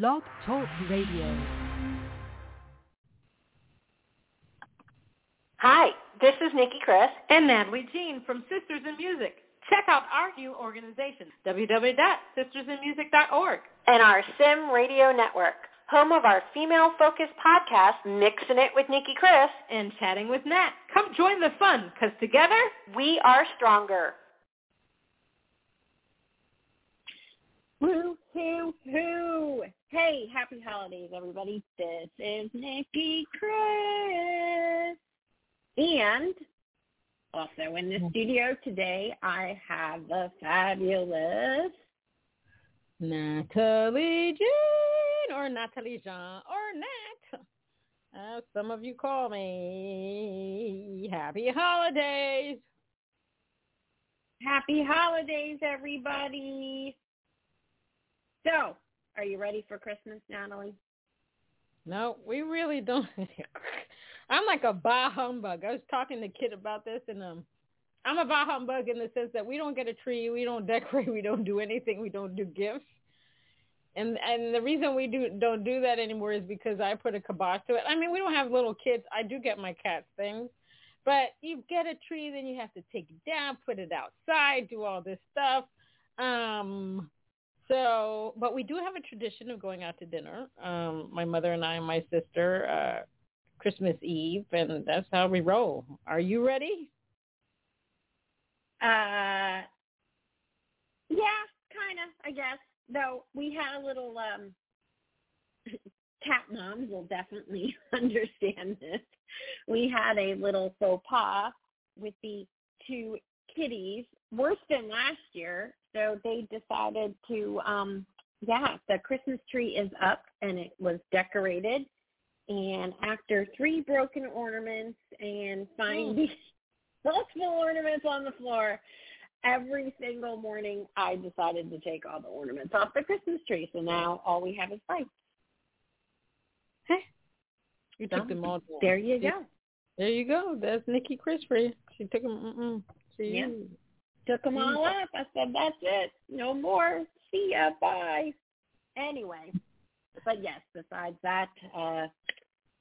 Blog Talk Radio. Hi, this is Nicki Kris and Natalie Jean from Sisters in Music. Check out our new organization, www.sistersinmusic.org. And our SIM Radio Network, home of our female-focused podcast, Mixing It with Nikki Chris and Chatting with Nat. Come join the fun, because together, we are stronger. Woo, hoo, hoo. Hey, happy holidays, everybody. This is Nikki Kris. And also in the studio today, I have the fabulous Natalie Jean, or Natalie Jean, or Nat, as some of you call me. Happy holidays. Happy holidays, everybody. So, are you ready for Christmas, Natalie? No, we really don't. I'm like a bah humbug. I was talking to Kit about this, and I'm a bah humbug in the sense that we don't get a tree, we don't decorate, we don't do anything, we don't do gifts. And the reason we don't do that anymore is because I put a kibosh to it. I mean, we don't have little kids. I do get my cat things. But you get a tree, then you have to take it down, put it outside, do all this stuff. So, but we do have a tradition of going out to dinner, my mother and I and my sister, Christmas Eve, and that's how we roll. Are you ready? Yeah, kind of, I guess. Though we had a little, cat moms will definitely understand this. We had a little faux pas with the two kitties, worse than last year. So they decided to, the Christmas tree is up and it was decorated. And after three broken ornaments and finding multiple ornaments on the floor, every single morning I decided to take all the ornaments off the Christmas tree. So now all we have is lights. Hey, you took them all. There you go. There you go. That's Nicki Kris for you. She took them. Yeah. Took them all up. I said, that's it. No more. See ya. Bye. Anyway, but yes, besides that,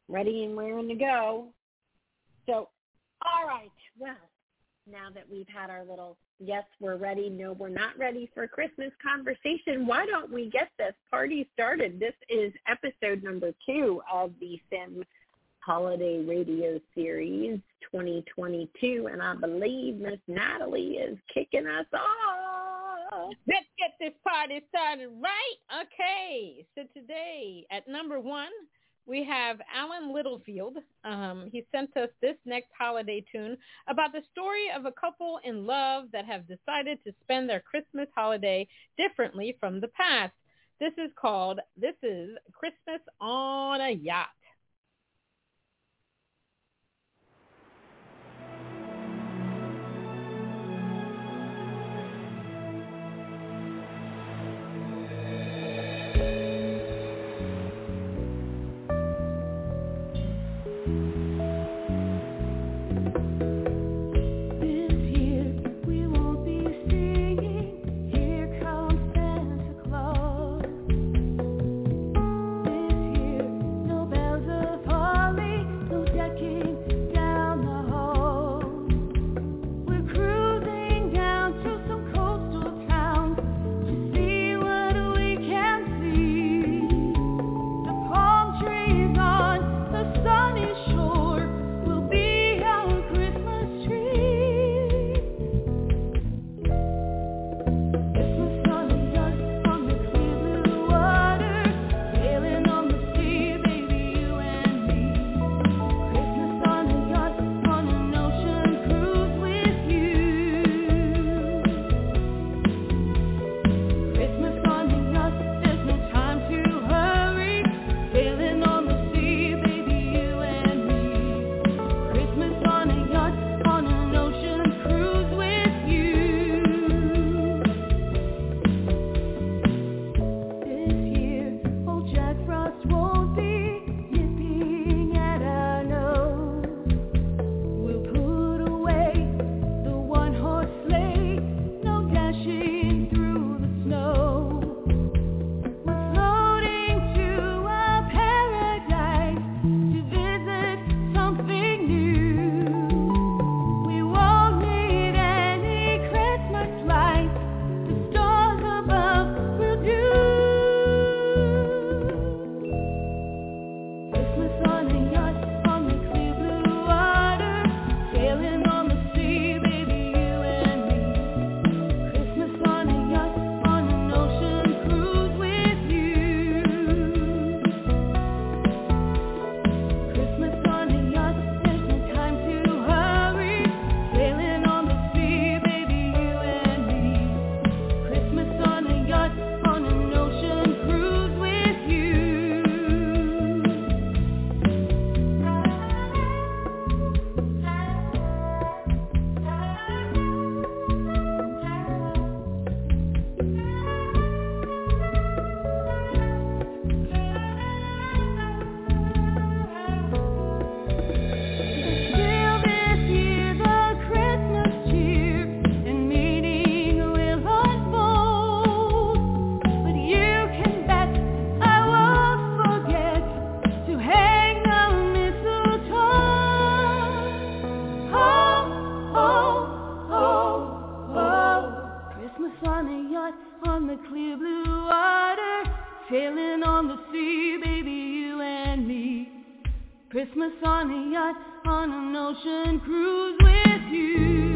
ready and raring to go. So, all right. Well, now that we've had our little, yes, we're ready, no, we're not ready for Christmas conversation, why don't we get this party started? This is episode number 2 of the SIM Holiday Radio Series 2022, and I believe Miss Natalie is kicking us off. Let's get this party started, right? Okay, so today at number 1, we have Alan Littlefield. He sent us this next holiday tune about the story of a couple in love that have decided to spend their Christmas holiday differently from the past. This is called "This Is Christmas on a Yacht." Here comes Santa Claus. This year, no bells sailing on the sea, baby, you and me. Christmas on a yacht, on an ocean cruise with you.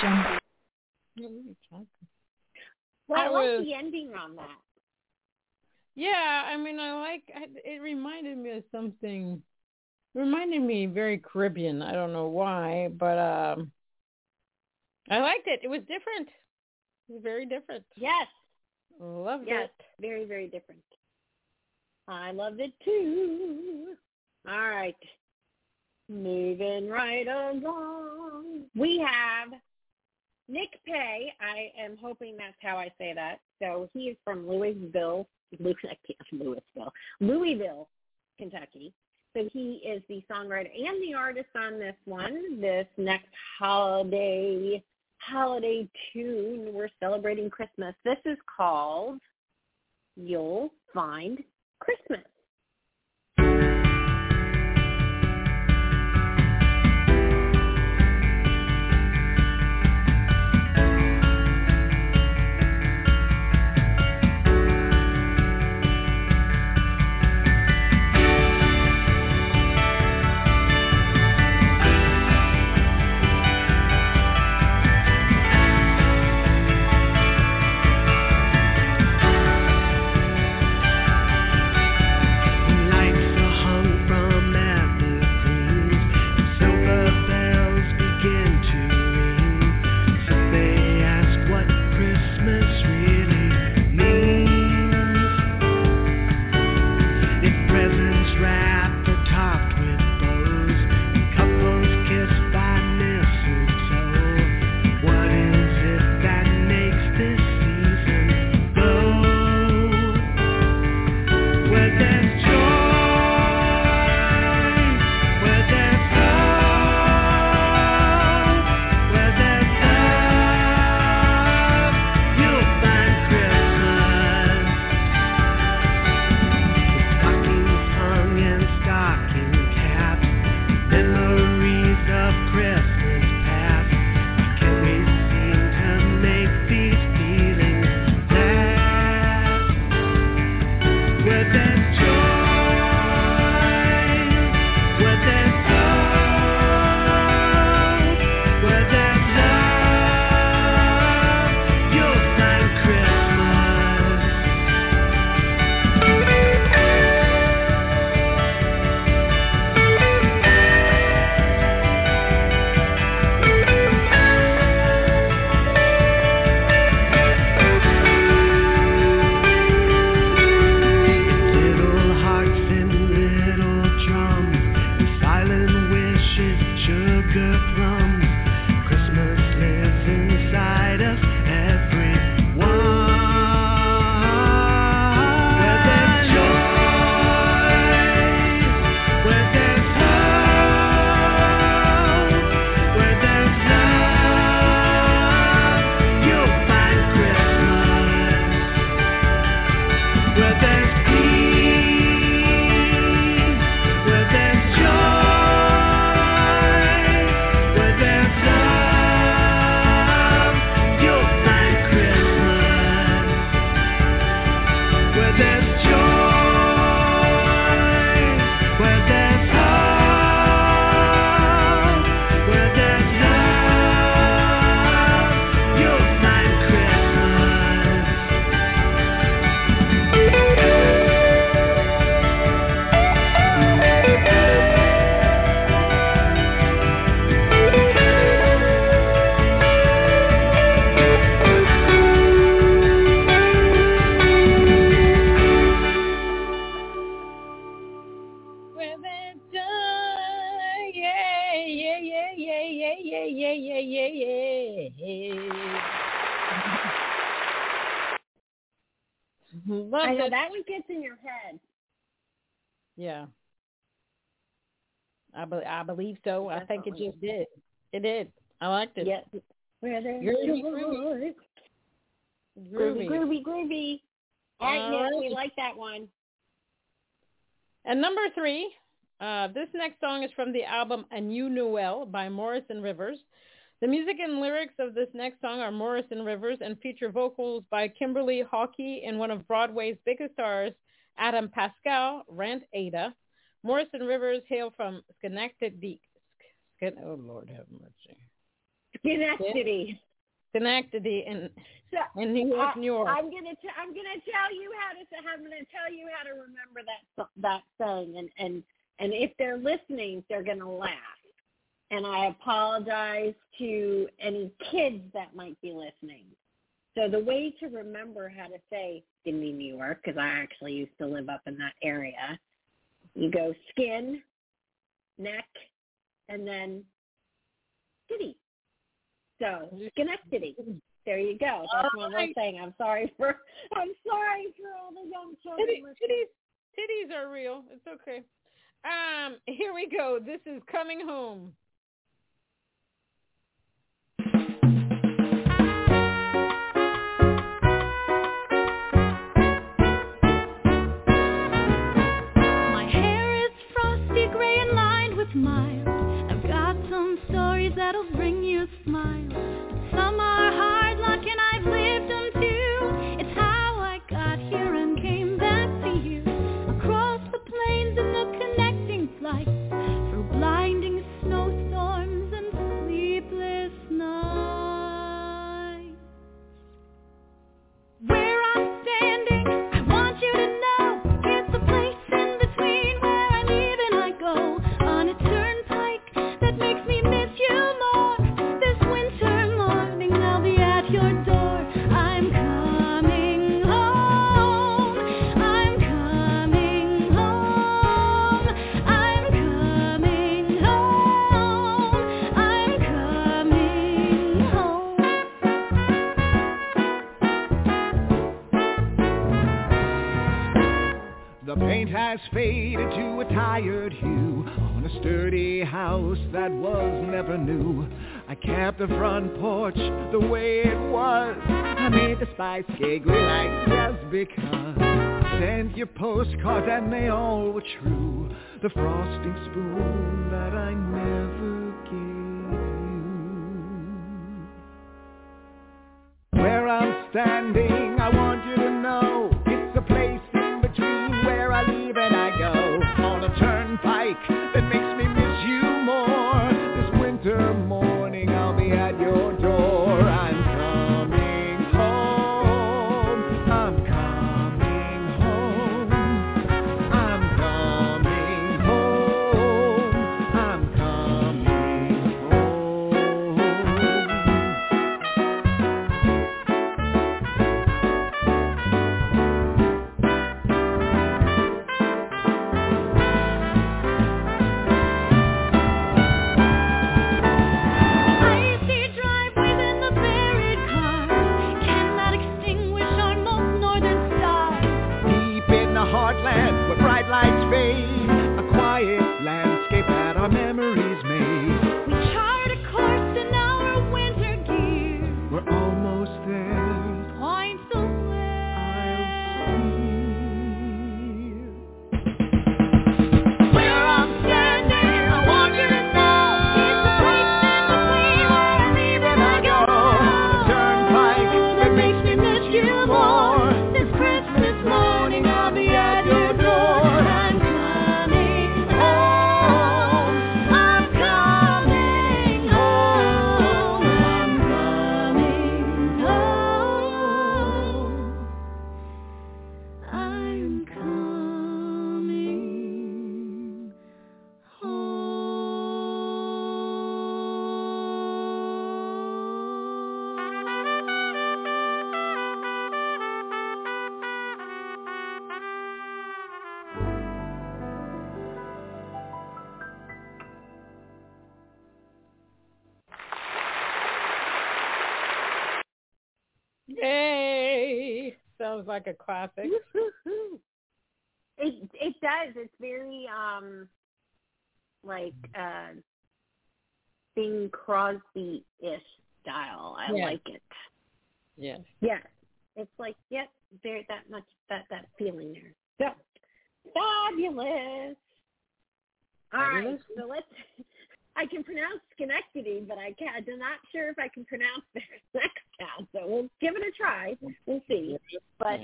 Jumbo. I like the ending on that. Yeah, I mean, it reminded me of something. Reminded me very Caribbean. I don't know why, but I liked it. It was different. It was very different. Yes. Loved it. Yes, very, very different. I loved it too. All right. Moving right along. We have Nick Peay. I am hoping that's how I say that. So he is from Louisville, Kentucky. So he is the songwriter and the artist on this one. This next holiday tune, we're celebrating Christmas. This is called You'll Find Christmas. yeah. I know that one gets in your head. Yeah. I believe so. Definitely. I think it just did. It did. I liked it. Yes. Groovy. Groovy. All right, Nick, we like that one. And number three, this next song is from the album A New Noel by Morrison Rivers. The music and lyrics of this next song are Morrison Rivers and feature vocals by Kimberly Hawkey and one of Broadway's biggest stars, Adam Pascal, Rent Ada. Morrison Rivers hail from Schenectady. Oh, Lord have mercy. Schenectady in New York. I'm gonna tell you how to remember that song, and if they're listening, they're gonna laugh. And I apologize to any kids that might be listening. So the way to remember how to say Skinny New York, because I actually used to live up in that area, you go skin, neck, and then city. So Schenectady. There you go. That's one little thing. I'm sorry for all the young children. Titties are real. It's okay. Here we go. This is Coming Home. My hair is frosty gray and lined with miles. I've got some stories that'll bring you a smile. But some are hard. Has faded to a tired hue on a sturdy house that was never new. I kept the front porch the way it was. I made the spice cake we liked just because. Sent your postcards and they all were true. The frosting spoon that I never gave you. Where I'm standing, I want you to know it's a place in between where I leave and I go, on a turnpike that makes me miss you more. This winter morning I'll be at your door. I'm coming home, I'm coming home, I'm coming home, I'm coming home. I see sounds like a classic. It does. It's very Bing Crosby-ish style. I like it. Yeah. Yeah. It's like, yep, there that much that feeling there. Yeah. Fabulous. All right, so I can pronounce Schenectady, but I'm not sure if I can pronounce their next town, so we'll give it a try. We'll see. But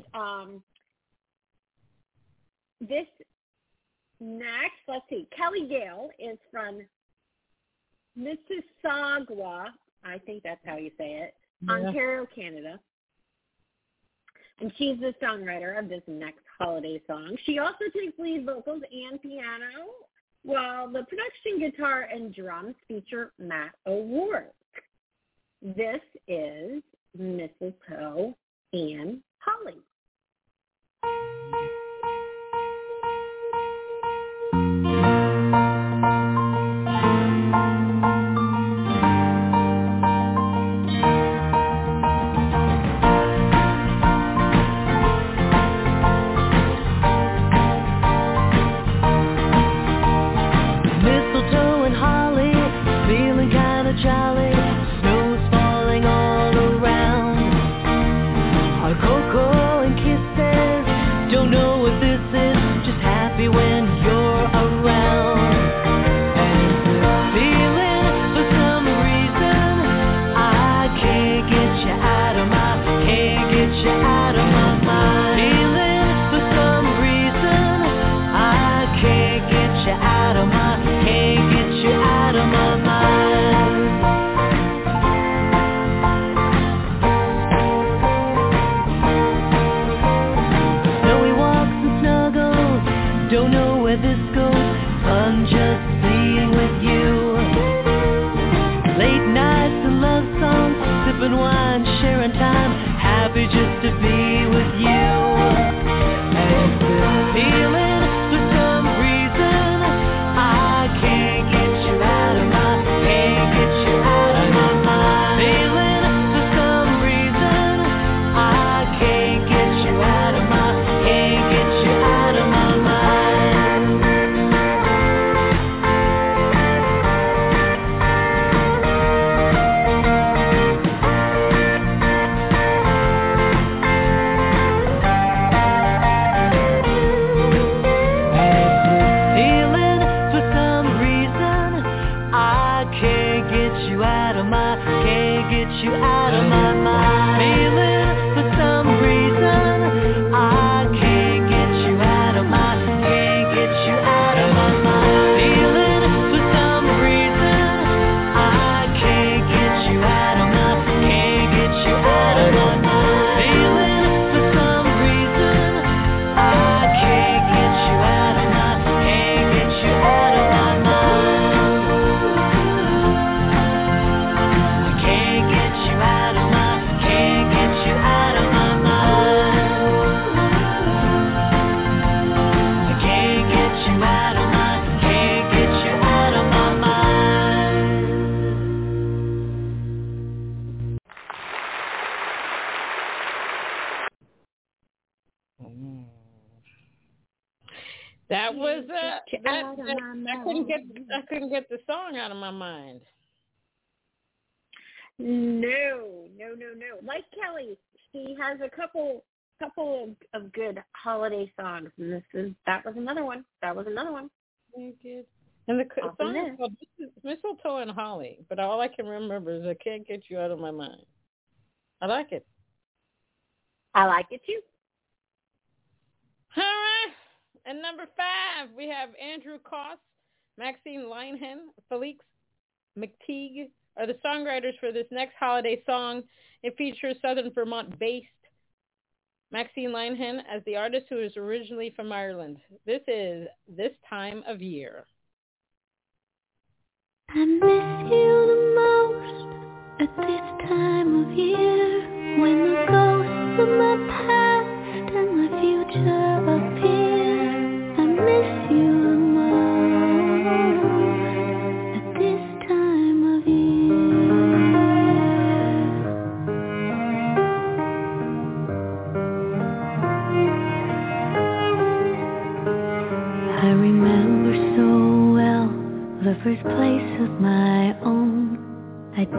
this next, let's see, Kelly Gale is from Mississauga, I think that's how you say it, Ontario, Canada. And she's the songwriter of this next holiday song. She also takes lead vocals and piano, while the production guitar and drums feature Matt Award. This is Mistletoe and Holly. Couldn't get the song out of my mind. No. Like Kelly, she has a couple of good holiday songs, and that was another one. Very good. And the song is called Mistletoe and Holly, but all I can remember is I can't get you out of my mind. I like it. I like it too. All right. And number 5, we have Andrew Koss, Maxine Linehan, Felix McTeague are the songwriters for this next holiday song. It features Southern Vermont-based Maxine Linehan as the artist, who is originally from Ireland. This is This Time of Year. I miss you the most at this time of year, when the ghosts of my past and my future appear. I miss you the most.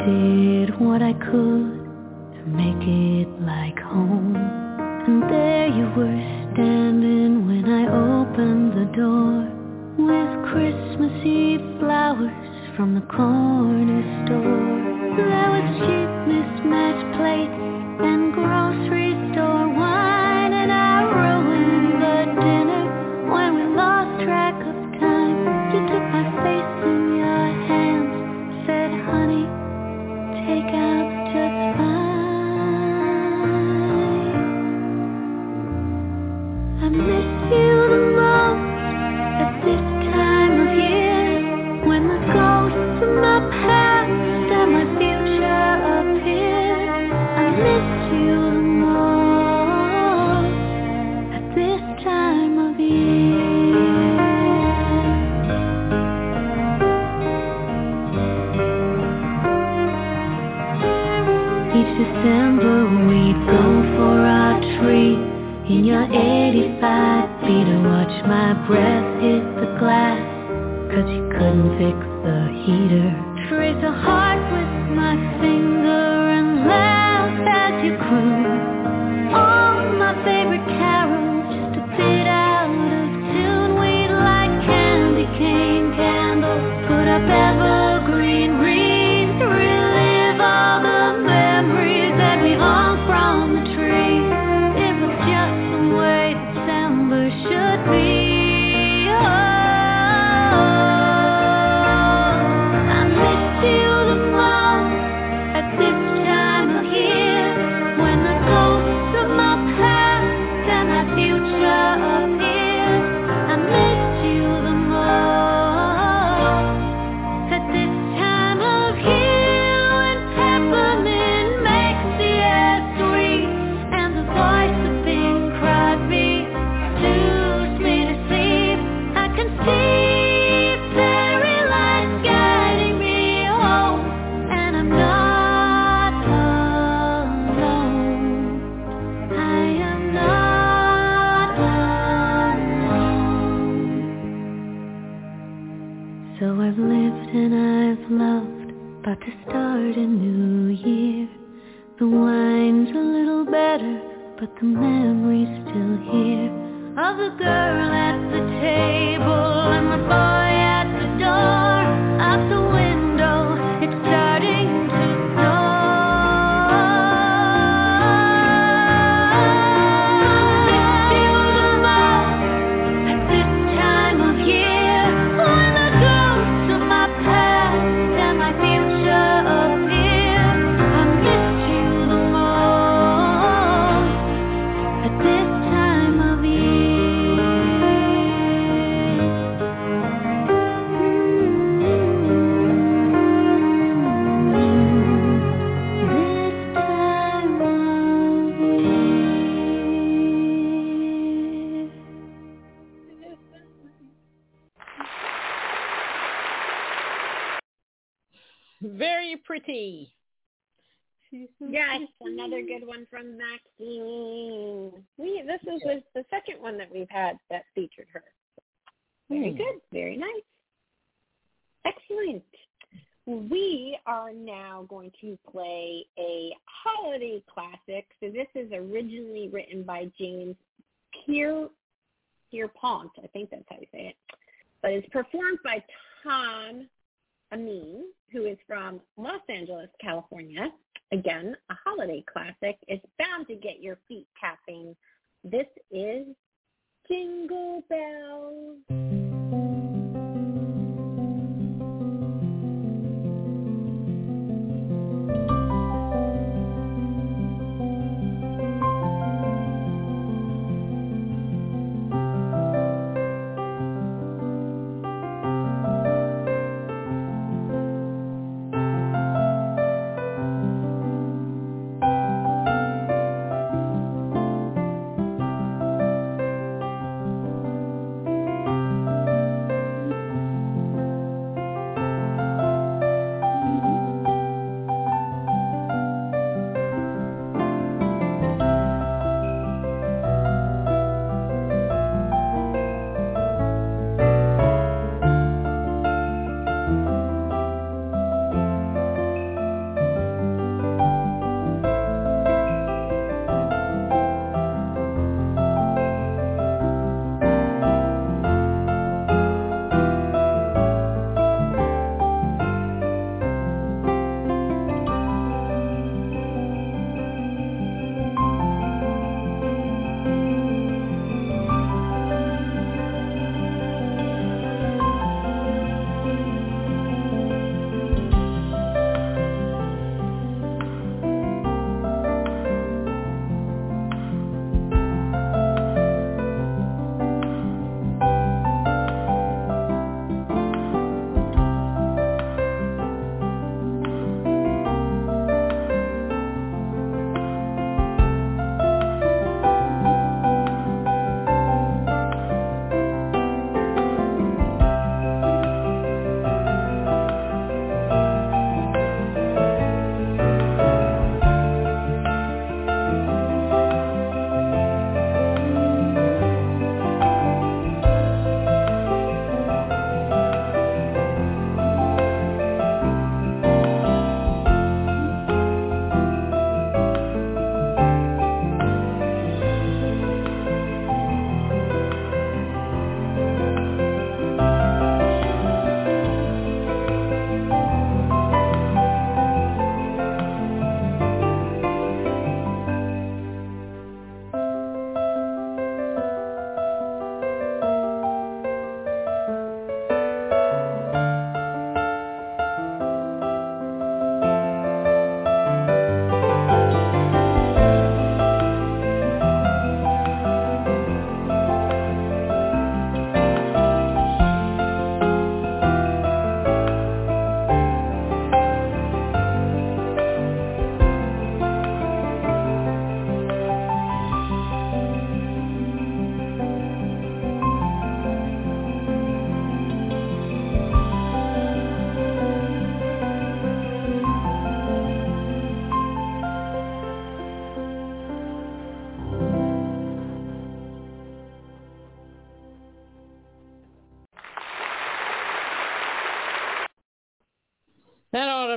did what I could to make it like home. And there you were standing when I opened the door, with Christmas Eve flowers from the corner store. There was cheap mismatched plates and grocery store wine, and I ruined the dinner when we lost track of time. You took my face in your hands, said, honey, take out just fine. I miss you the most at this time of year, when the ghosts of my past and my future appear. I miss you the most at this time of year. Each December we'd go for our treat in your 85B to watch my breath hit the glass, 'cause you couldn't fix the heater. Trace a heart with my finger and laugh as you croon all my favorite carols, just a bit out of tune. We'd light candy cane candles, put up evergreen wreaths, relive all the memories that we hung from the tree. It was just the way December should be. Yes, another good one from Maxine. This is the second one that we've had that featured her. Very good. Very nice. Excellent. We are now going to play a holiday classic. So this is originally written by James Pierpont. I think that's how you say it. But it's performed by Tom Ameen, who is from Los Angeles, California. Again, a holiday classic. It's bound to get your feet tapping. This is Jingle Bells.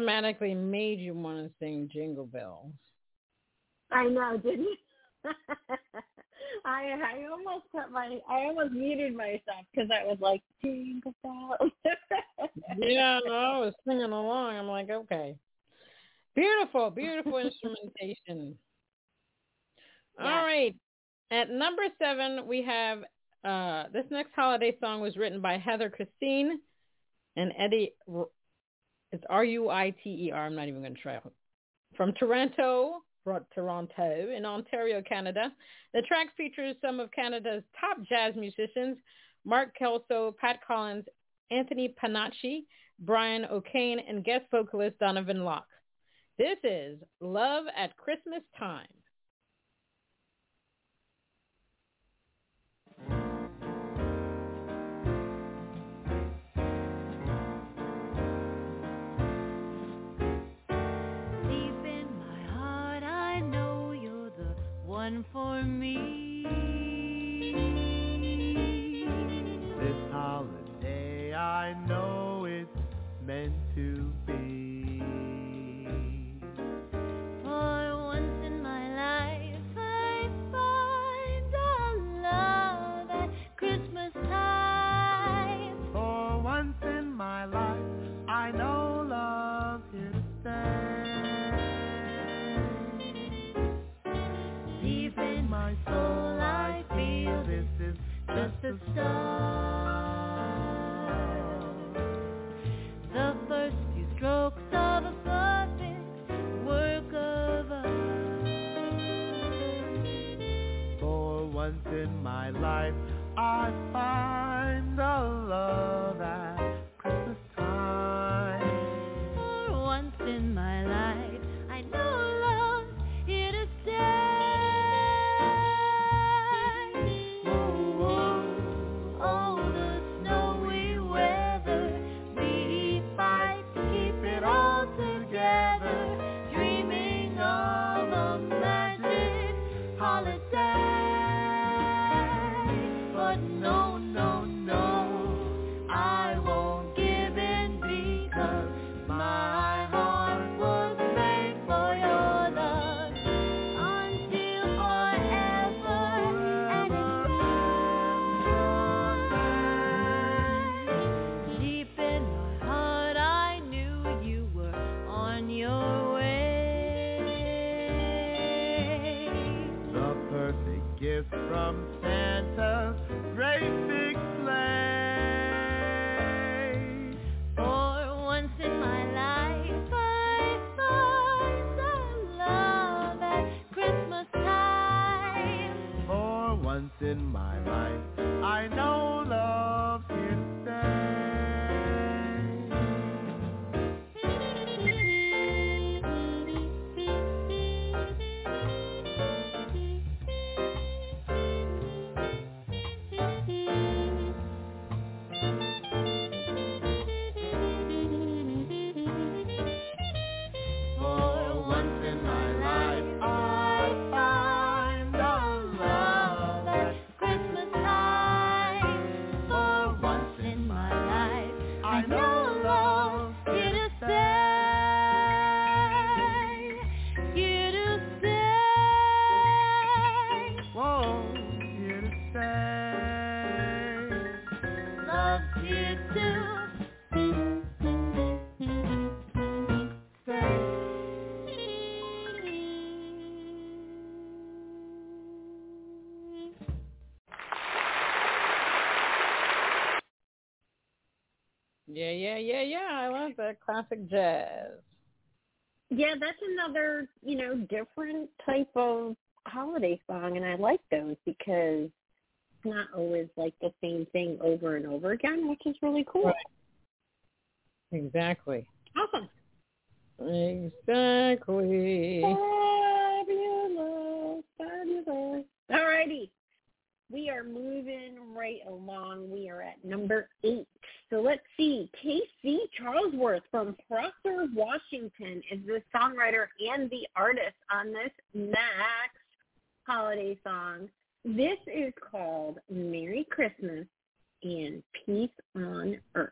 automatically made you want to sing Jingle Bells. I know, didn't it? I almost muted myself because I was like, Jingle Bells. Yeah, no, I was singing along. I'm like, okay. Beautiful, beautiful instrumentation. Yeah. All right. At number 7, we have this next holiday song was written by Heather Christine and Eddie. It's Ruiter. I'm not even going to try. From Toronto in Ontario, Canada. The track features some of Canada's top jazz musicians, Mark Kelso, Pat Collins, Anthony Panacci, Brian O'Kane, and guest vocalist Donovan Locke. This is Love at Christmas Time. For me, this holiday I know it's meant to be. For once in my life I find a love at Christmas time. For once in my life I know love here to stay. My soul, I feel this is just the start. The first few strokes of a perfect work of art. For once in my life, I find the love at Christmas time. For once in my life, I know. From Santa's great big sleigh. For once in my life I find the love at Christmas time. For once in my life I know love here to stay. Yeah, I love that classic jazz. Yeah, that's another, different type of holiday song, and I like those because it's not always like the same thing over and over again, which is really cool. Right. Exactly. Awesome. Exactly. Fabulous. All righty. We are moving right along. We are at number 8. So let's see. KC Charlesworth from Prosper, Washington is the songwriter and the artist on this next holiday song. This is called Merry Christmas and Peace on Earth.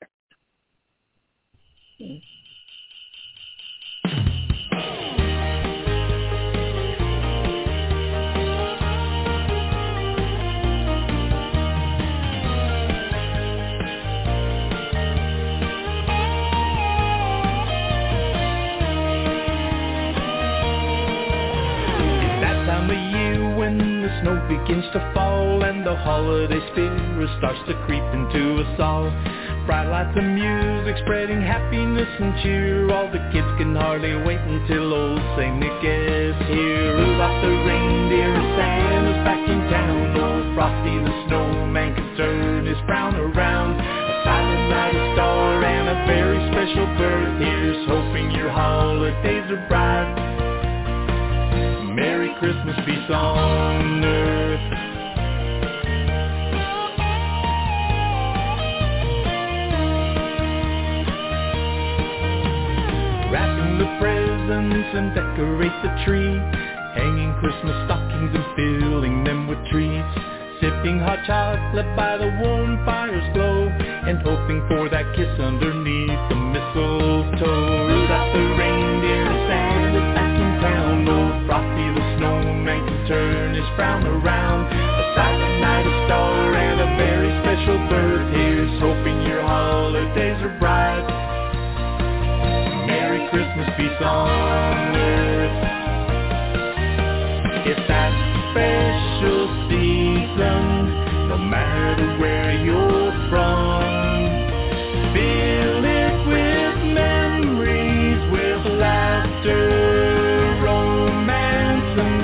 time of year when the snow begins to fall and the holiday spirit starts to creep into us all. Bright lights and music spreading happiness and cheer. All the kids can hardly wait until old St. Nick is here. Rudolph the reindeer and Santa's back in town. Old Frosty the snowman can turn his frown around. A silent night, a star, and a very special birth. Here's hoping your holidays are bright. Merry Christmas, peace on earth. Wrapping the presents and decorate the tree, hanging Christmas stockings and filling them with treats, sipping hot chocolate by the warm fire's glow, and hoping for that kiss underneath the mistletoe. Rudolph the reindeer and Santa's back in town. Old Frosty the snowman can turn his frown around. A silent night, a star, and a very special birth. Here's hoping your holidays are bright. Merry Christmas, peace on earth. It's that special season, no matter where you're from. Fill it with memories, with laughter, romance, and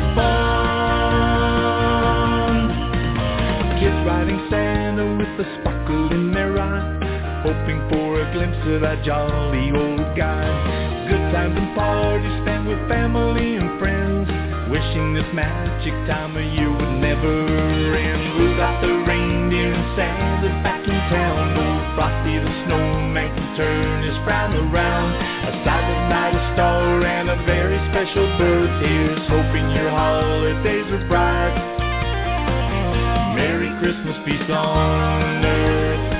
fun. Kids riding Santa with a sparkle in their eye, hoping for a glimpse of that jolly old guy. Good times and parties spent with family and friends, wishing this magic time of year would never end. Rudolph the reindeer and Santa's back in town. Old Frosty the snowman can turn his frown around. A silent night, a star, and a very special birth. Here's hoping your holidays are bright. Merry Christmas, peace on earth.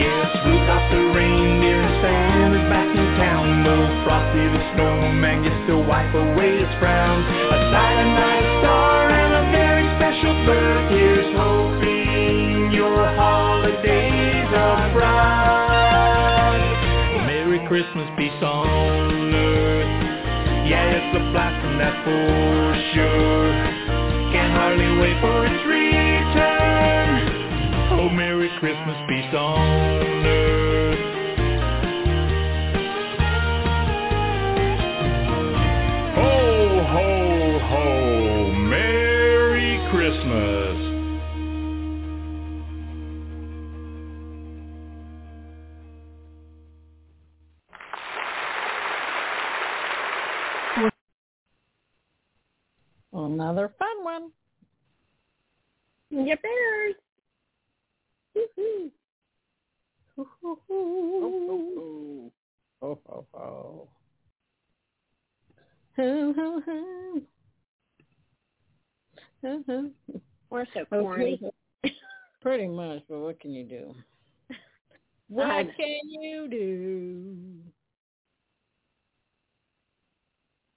Yes, Rudolph the reindeer and Santa's back in town. Old Frosty the snowman gets to wipe away his frown. A silent night, a star, and a very special birth. Here's hoping your holidays are bright. Merry Christmas, peace on earth. Yeah, it's a blast and that's for sure. Can't hardly wait for its return. Oh, Merry Christmas, peace on earth. Ho, ho, ho, Merry Christmas. Another fun one. Yep, there's. We're so corny. Pretty much, but what can you do? What can you do?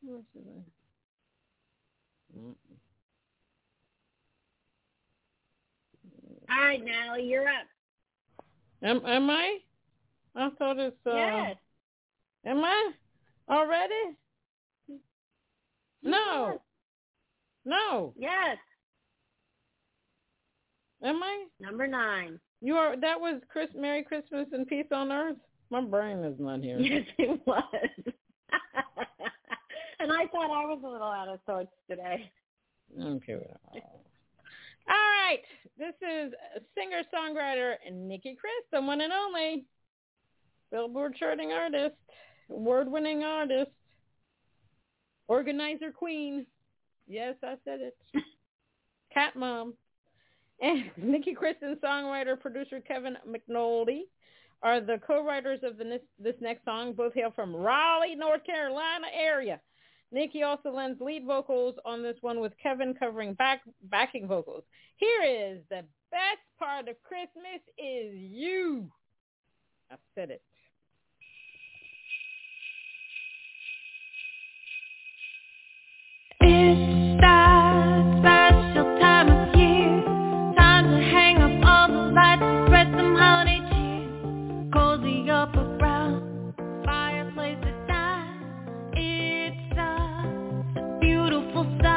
What's it? All right, Natalie, you're up. Am I? I thought it's... Yes. Am I? Already? No. Yes. No. Yes. Am I? Number 9. You are. That was Merry Christmas and Peace on Earth? My brain is not here. Yes, it was. And I thought I was a little out of sorts today. Okay. All right, this is singer-songwriter Nicki Kris, the one and only Billboard charting artist, award-winning artist, organizer queen. Yes, I said it. Cat mom. And Nicki Kris and songwriter producer Kevin McNoldy are the co-writers of this next song. Both hail from Raleigh, North Carolina area. Nicki also lends lead vocals on this one, with Kevin covering backing vocals. Here is the best part of Christmas is you. I said it. It's that special time of year. Time to hang up all the lights, spread some holiday cheer. Cozy up around the fireplace. Beautiful stuff.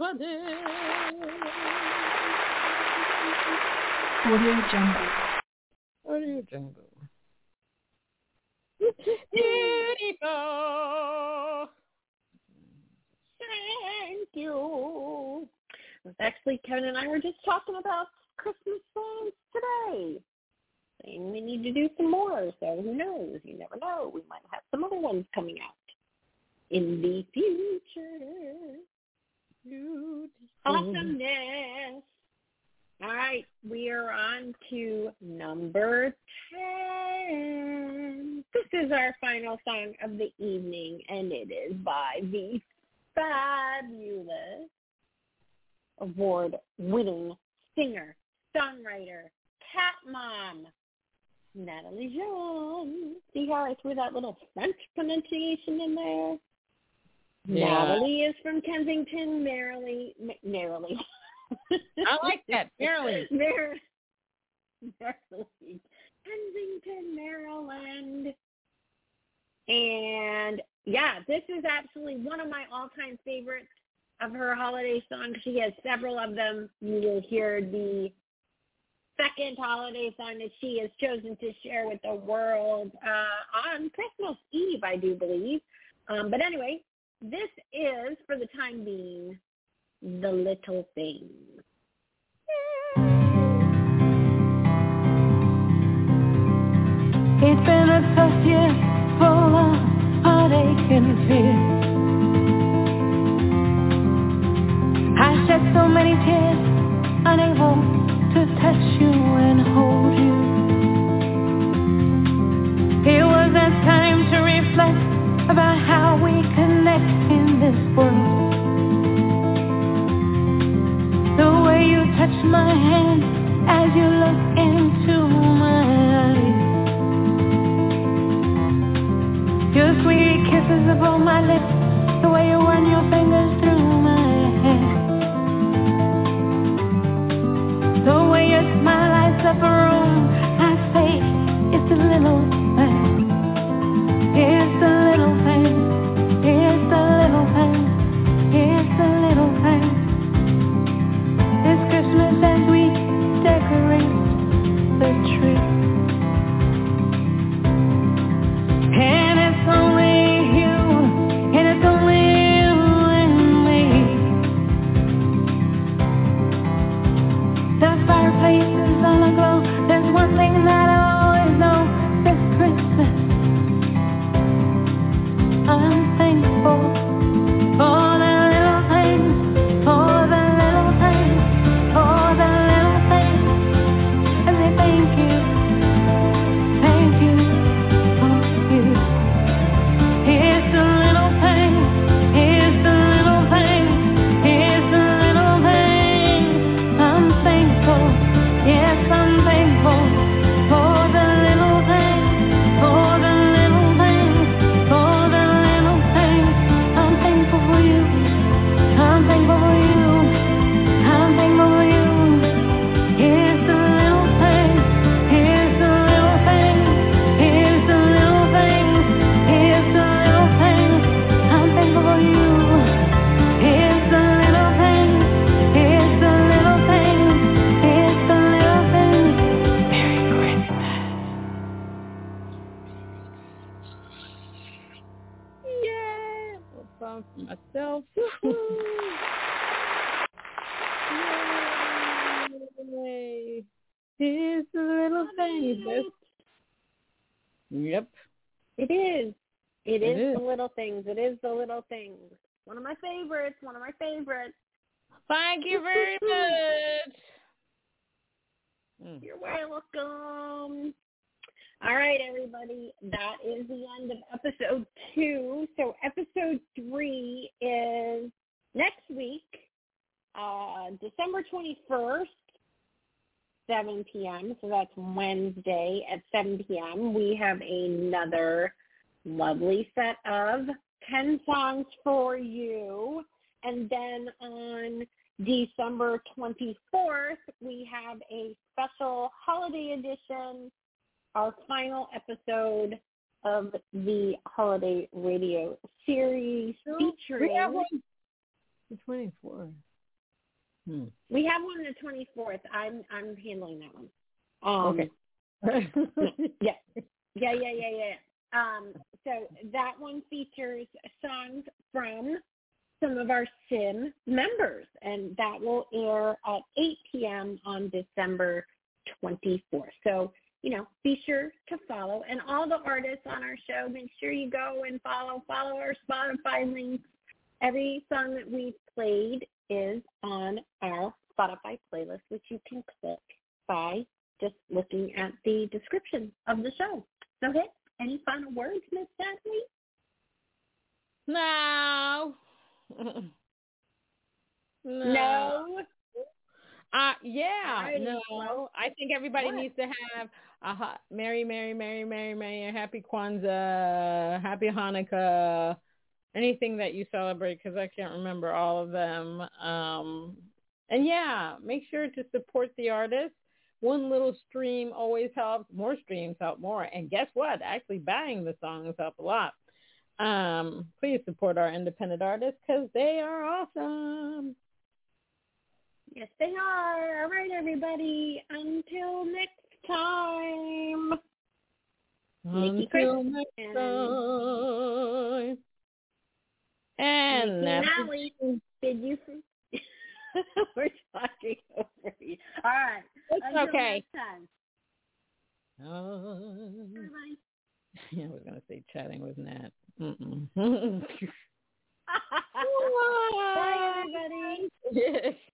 Audio Jungle. Beautiful. Thank you. Actually, Kevin and I were just talking about Christmas songs today. And we need to do some more, so who knows? You never know. We might have some other ones coming out in the future. Awesomeness. All right, we are on to number 10. This is our final song of the evening, and it is by the fabulous award-winning singer, songwriter, Cat Mom, Natalie Jean. See how I threw that little French pronunciation in there? Yeah. Natalie is from Kensington, Maryland. I like that. Maryland. Kensington, Maryland. And, yeah, this is absolutely one of my all-time favorites of her holiday songs. She has several of them. You will hear the second holiday song that she has chosen to share with the world on Christmas Eve, I do believe. But anyway, this is, for the time being, The Little Thing. It's been a tough year full of heartache and fear. I shed so many tears, unable to touch you and hold you. It was that time to reflect about how we connect in this world. You touch my hand as you look into my eyes. Your sweet kisses upon my lips, the way you run your fingers through my hair, the way your smile lights up a room. I say it's a little thing, it's a little thing, it's a little thing, it's a little thing. Christmas as we decorate the tree, and it's only you, and it's only you and me. The fireplace is all aglow. There's one thing that I always know this Christmas. I'm thankful for the little things, for the little things. Myself. Yay. Here's the little thing. Yep. It is the little things. It is the little things. One of my favorites. Thank you very much. You're welcome. All right, everybody, that is the end of episode 2. So episode 3 is next week, December 21st, 7 p.m. So that's Wednesday at 7 p.m. We have another lovely set of 10 songs for you. And then on December 24th, we have a special holiday edition, our final episode of the holiday radio series featuring the 24th. We have one on the 24th. I'm handling that one. Okay. Yeah. So that one features songs from some of our SIM members, and that will air at 8 p.m. on December 24th. So, you know, be sure to follow. And all the artists on our show, make sure you go and follow our Spotify links. Every song that we've played is on our Spotify playlist, which you can click by just looking at the description of the show. So, hey, any final words, Miss Natalie? No. No. No. I think everybody needs to have a merry, happy Kwanzaa, happy Hanukkah, anything that you celebrate, because I can't remember all of them. And yeah, make sure to support the artists. One little stream always helps. More streams help more. And guess what? Actually buying the songs help a lot. Please support our independent artists because they are awesome. Yes, they are. All right, everybody. Until next time. Until next time. And Natalie, did you? We're talking over you. All right. It's okay. Next time. Bye. Yeah, I was gonna say chatting with Nat. Bye, everybody.